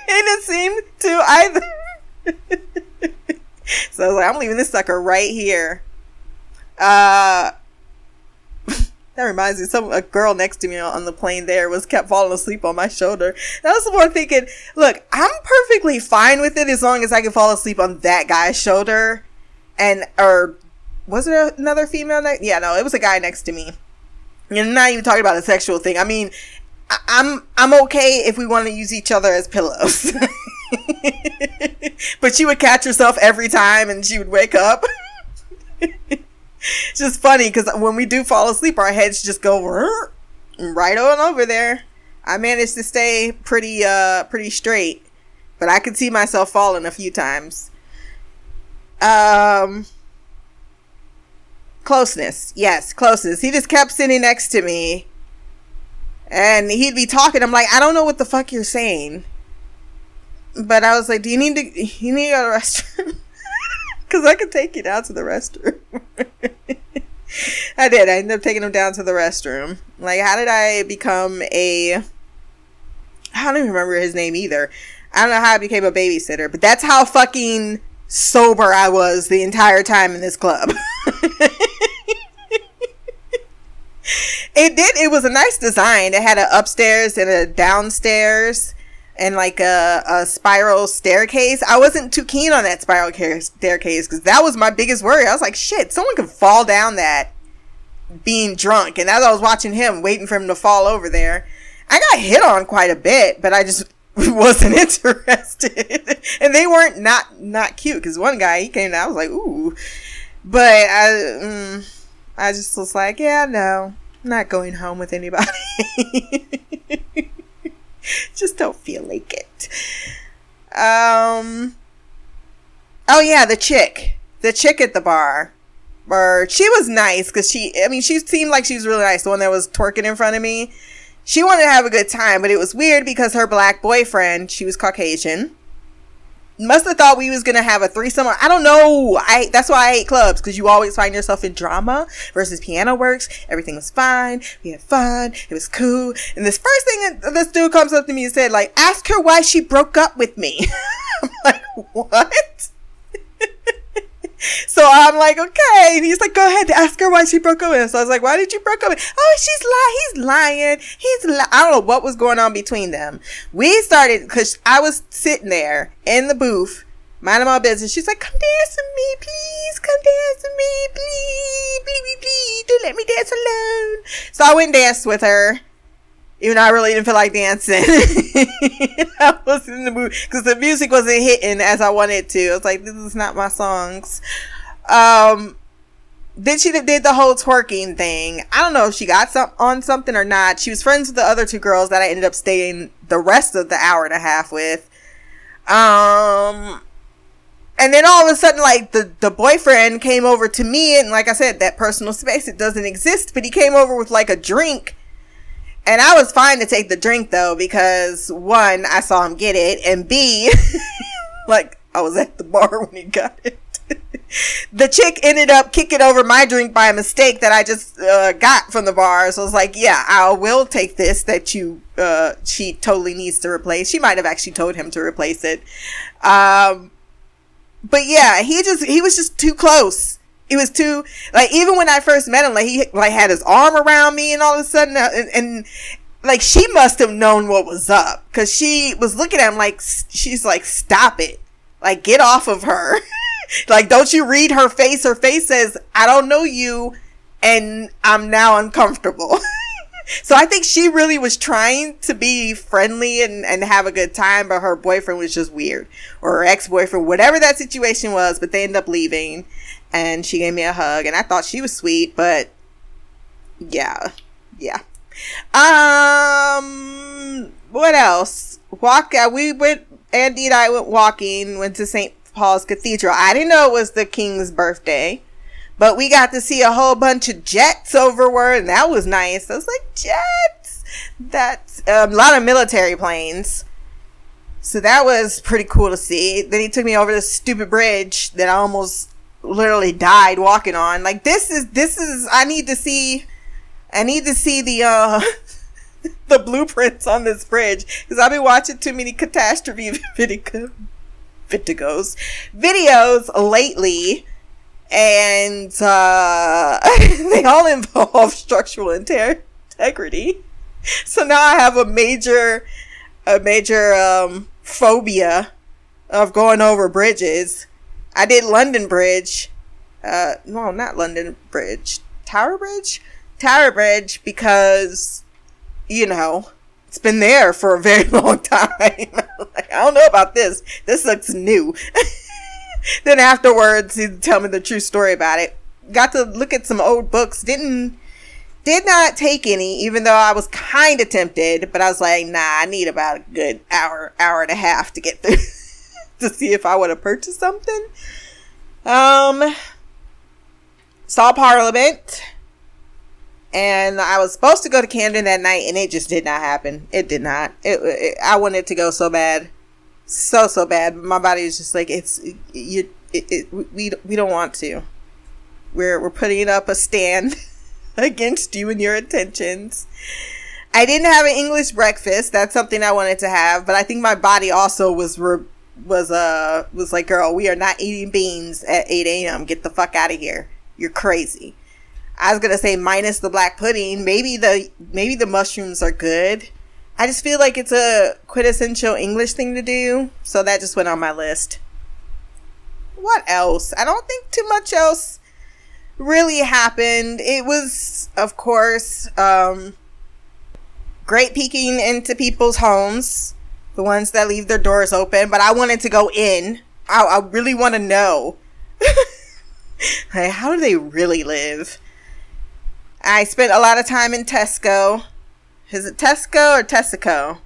it's seem to either. So I was like, I'm leaving this sucker right here. Uh, that reminds me, some a girl next to me on the plane there was kept falling asleep on my shoulder. And I was the one thinking, look, I'm perfectly fine with it as long as I can fall asleep on that guy's shoulder. And, or was it another female? Ne- yeah, no, it was a guy next to me. And I'm not even talking about a sexual thing. I mean, I- I'm, I'm okay if we want to use each other as pillows. But she would catch herself every time and she would wake up. It's just funny because when we do fall asleep, our heads just go right on over there. I managed to stay pretty, uh, pretty straight, but I could see myself falling a few times. Um, closeness. Yes, closeness. He just kept sitting next to me and he'd be talking. I'm like, I don't know what the fuck you're saying. But I was like, do you need to, you need to go to the restroom? Because I could take you down to the restroom. I did. I ended up taking him down to the restroom. Like, how did I become a... I don't even remember his name either. I don't know how I became a babysitter. But that's how fucking sober I was the entire time in this club. It did. It was a nice design. It had an upstairs and a downstairs. And like a, a spiral staircase. I wasn't too keen on that spiral car- staircase because that was my biggest worry. I was like, shit, someone could fall down that being drunk. And as I was watching him, waiting for him to fall over there, I got hit on quite a bit, but I just wasn't interested. And they weren't not, not cute because one guy, he came down, I was like, ooh. But I, mm, I just was like, yeah, no, I'm not going home with anybody. Just don't feel like it. Um. Oh yeah, the chick, the chick at the bar, or she was nice because she, I mean, she seemed like she was really nice. The one that was twerking in front of me, she wanted to have a good time, but it was weird because her black boyfriend, she was Caucasian, must have thought we was gonna have a threesome. I don't know. I that's why I hate clubs, because you always find yourself in drama. Versus Piano Works, everything was fine. We had fun. It was cool. And this first thing that this dude comes up to me and said, like, ask her why she broke up with me. I'm like, what? So I'm like, okay. And he's like, go ahead, ask her why she broke up with him. So I was like, why did you break up with him? Oh, she's li- he's lying. He's li-. I don't know what was going on between them. We started, because I was sitting there in the booth, minding my business. She's like, come dance with me, please. Come dance with me, please. Please, please, please. Don't let me dance alone. So I went and danced with her. Even though I really didn't feel like dancing. I was in the mood because the music wasn't hitting as I wanted to. I was like, this is not my songs. Um, then she did the whole twerking thing. I don't know if she got some- on something or not. She was friends with the other two girls that I ended up staying the rest of the hour and a half with. Um... And then all of a sudden, like, the, the boyfriend came over to me. And like I said, that personal space, it doesn't exist. But he came over with, like, a drink. And I was fine to take the drink, though, because, one, I saw him get it, and B, like, I was at the bar when he got it. The chick ended up kicking over my drink by mistake that I just uh, got from the bar. So I was like, yeah, I will take this that you, uh, she totally needs to replace. She might have actually told him to replace it. Um, but, yeah, he just, he was just too close. It was too, like, even when I first met him, like, he, like, had his arm around me, and all of a sudden, and, and like, she must have known what was up, because she was looking at him like, she's like, stop it. Like, get off of her. Like, don't you read her face? Her face says, I don't know you, and I'm now uncomfortable. So I think she really was trying to be friendly and, and have a good time, but her boyfriend was just weird, or her ex-boyfriend, whatever that situation was, but they ended up leaving. And she gave me a hug, and I thought she was sweet, but yeah, yeah. Um, what else? Walk. Uh, we went. Andy and I went walking. Went to Saint Paul's Cathedral. I didn't know it was the King's birthday, but we got to see a whole bunch of jets overward, and that was nice. I was like, jets. That's um, a lot of military planes. So that was pretty cool to see. Then he took me over this stupid bridge that I almost. Literally died walking on. Like, this is this is I need to see I need to see the uh the blueprints on this bridge, because I've been watching too many catastrophe video videos videos lately, and uh, they all involve structural integrity. So now I have a major, a major um, phobia of going over bridges. I did London Bridge. Uh, no, not London Bridge. Tower Bridge? Tower Bridge, because, you know, it's been there for a very long time. Like, I don't know about this. This looks new. Then afterwards, he'd tell me the true story about it. Got to look at some old books. Didn't, did not take any, even though I was kind of tempted, but I was like, nah, I need about a good hour, hour and a half to get through to see if I would have purchased something. Um, saw Parliament, and I was supposed to go to Camden that night, and it just did not happen. It did not. It, it I wanted to go so bad. So, so bad. My body was just like, it's, you, it, it, we, we don't want to. We're, we're putting up a stand against you and your intentions. I didn't have an English breakfast. That's something I wanted to have, but I think my body also was, re- was, uh, was like, girl, we are not eating beans at eight a.m. Get the fuck out of here. You're crazy. I was going to say minus the black pudding. Maybe the, maybe the mushrooms are good. I just feel like it's a quintessential English thing to do. So that just went on my list. What else? I don't think too much else really happened. It was, of course, um, great peeking into people's homes. The ones that leave their doors open. But I wanted to go in. I, I really want to know. Like, how do they really live? I spent a lot of time in Tesco. Is it Tesco or Tesco?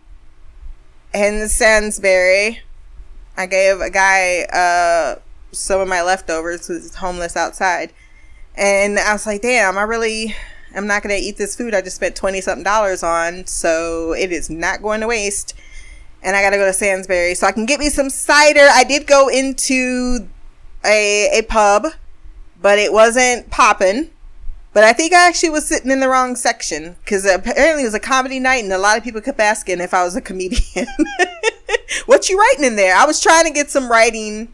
In Sainsbury. I gave a guy uh, some of my leftovers who's homeless outside. And I was like, damn, I really am not going to eat this food I just spent twenty something dollars on. So it is not going to waste. And I got to go to Sainsbury so I can get me some cider. I did go into a, a pub, but it wasn't popping. But I think I actually was sitting in the wrong section, because apparently it was a comedy night and a lot of people kept asking if I was a comedian. What you writing in there? I was trying to get some writing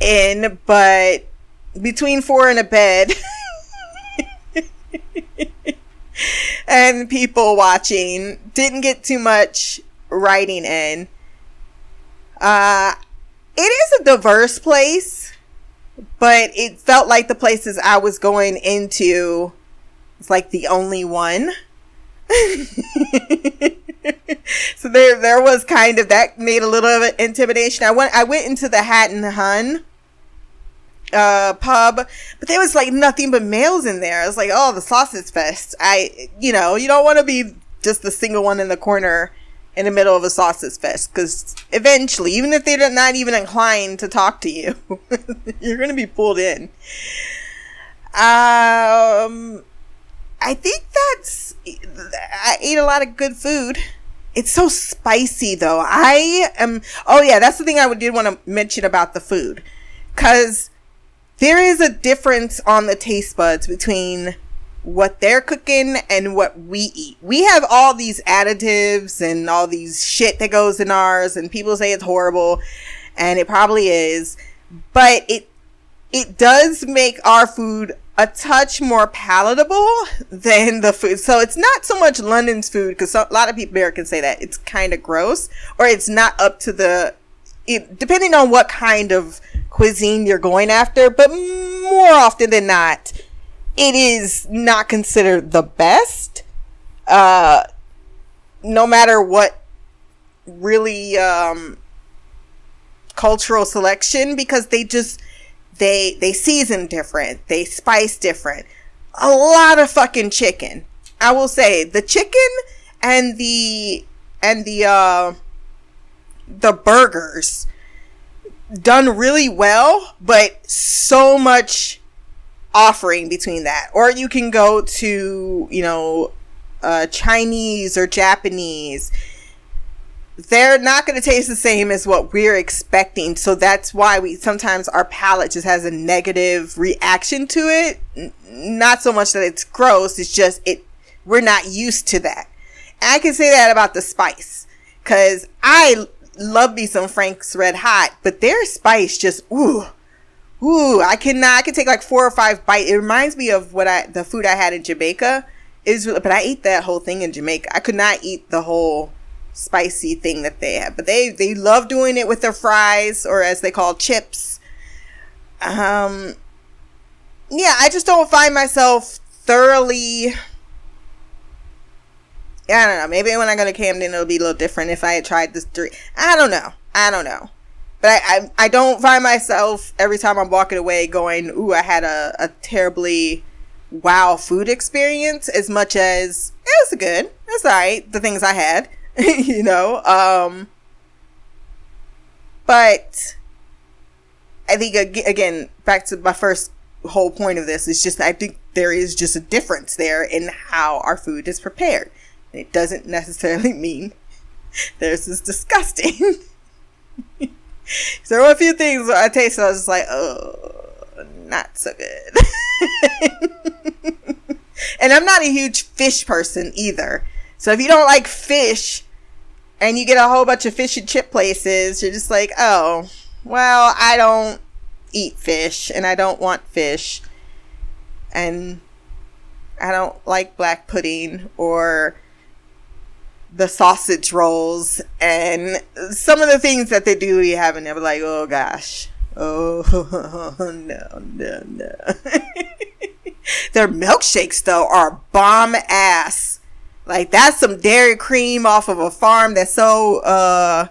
in, but between Four in a Bed and people watching, didn't get too much writing in. Uh, it is a diverse place. But it felt like the places I was going into was like the only one. So there, there was kind of that made a little bit of intimidation. I went, I went into the Hat and Hun, uh, pub, but there was like nothing but males in there. I was like, oh, the sausage fest. I, you know, you don't want to be just the single one in the corner in the middle of a sausage fest, because eventually, even if they're not even inclined to talk to you, you're going to be pulled in. Um, I think that's, I ate a lot of good food. It's so spicy though. I am, oh yeah, that's the thing I did want to mention about the food, because there is a difference on the taste buds between what they're cooking and what we eat. We have all these additives and all these shit that goes in ours, and people say it's horrible, and it probably is, but it it does make our food a touch more palatable than the food. So it's not so much London's food, because so, a lot of people Americans say that it's kind of gross, or it's not up to the it, depending on what kind of cuisine you're going after, but more often than not, it is not considered the best, uh, no matter what really, um, cultural selection, because they just, they, they season different. They spice different. A lot of fucking chicken. I will say the chicken and the, and the, uh, the burgers done really well, but so much offering between that. Or you can go to, you know, uh, Chinese or Japanese. They're not going to taste the same as what we're expecting. So that's why we sometimes our palate just has a negative reaction to it. N- not so much that it's gross. It's just it, we're not used to that. And I can say that about the spice, because I love me some Frank's Red Hot, but their spice just, ooh, ooh, I cannot, I can take like four or five bites. It reminds me of what I, the food I had in Jamaica is, but I ate that whole thing in Jamaica. I could not eat the whole spicy thing that they have, but they, they love doing it with their fries, or as they call chips. Um, yeah, I just don't find myself thoroughly, I don't know. Maybe when I go to Camden, it'll be a little different if I had tried this three. I don't know. I don't know. But I, I, I don't find myself every time I'm walking away going, ooh, I had a, a terribly wow food experience, as much as it was good. It's all right. The things I had, you know. Um, but I think, again, back to my first whole point of this, is just I think there is just a difference there in how our food is prepared. It doesn't necessarily mean theirs is disgusting. There were a few things I tasted, I was just like, oh, not so good. And I'm not a huge fish person either. So if you don't like fish and you get a whole bunch of fish and chip places, you're just like, oh, well, I don't eat fish and I don't want fish. And I don't like black pudding or the sausage rolls and some of the things that they do, you have, and they're like, oh gosh, oh no, no, no. Their milkshakes though are bomb ass. Like, that's some dairy cream off of a farm. That's so, uh,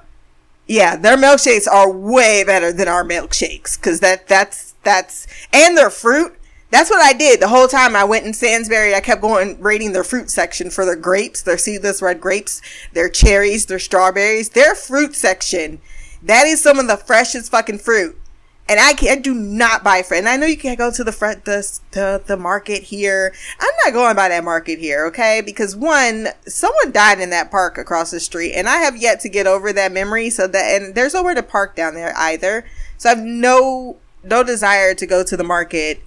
yeah, their milkshakes are way better than our milkshakes. Cause that, that's, that's, and their fruit. That's what I did the whole time I went in Sainsbury. I kept going, raiding their fruit section for their grapes, their seedless red grapes, their cherries, their strawberries, their fruit section. That is some of the freshest fucking fruit. And I can't, I do not buy fresh. And I know you can't go to the front, the, the, the market here. I'm not going by that market here, okay? Because one, someone died in that park across the street, and I have yet to get over that memory. So that, and there's nowhere to park down there either. So I have no, no desire to go to the market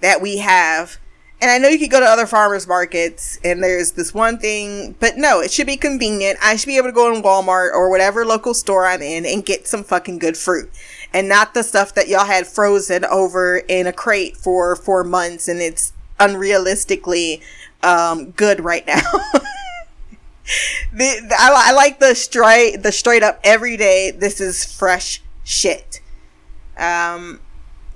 that we have. And I know you could go to other farmers markets and there's this one thing, but no, it should be convenient. I should be able to go in Walmart or whatever local store I'm in and get some fucking good fruit, and not the stuff that y'all had frozen over in a crate for four months and it's unrealistically um good right now. the, the, I, I like the straight the straight up everyday, this is fresh shit. um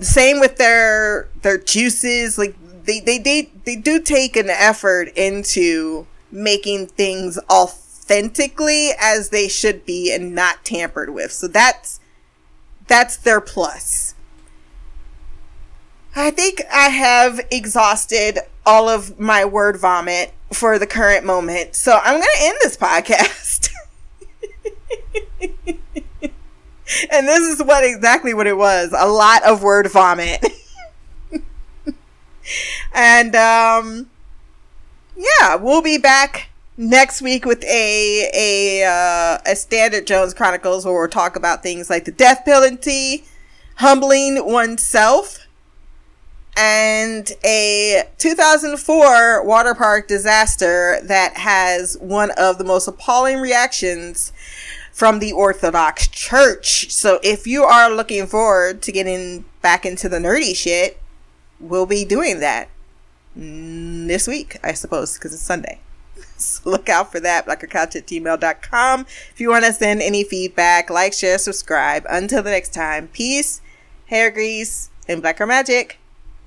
Same with their their juices. Like they, they they they do take an effort into making things authentically as they should be and not tampered with. So that's that's their plus. I think I have exhausted all of my word vomit for the current moment. So I'm gonna end this podcast. And this is what exactly what it was. A lot of word vomit. And, um, yeah, we'll be back next week with a, a, uh, a standard Jones Chronicles, where we'll talk about things like the death penalty, humbling oneself, and a two thousand four water park disaster that has one of the most appalling reactions from the Orthodox Church. So if you are looking forward to getting back into the nerdy shit, we'll be doing that this week, I suppose, because it's Sunday. So look out for that, blacker couch at gmail dot com. If you want to send any feedback, like, share, subscribe. Until the next time, peace, hair grease, and blacker magic.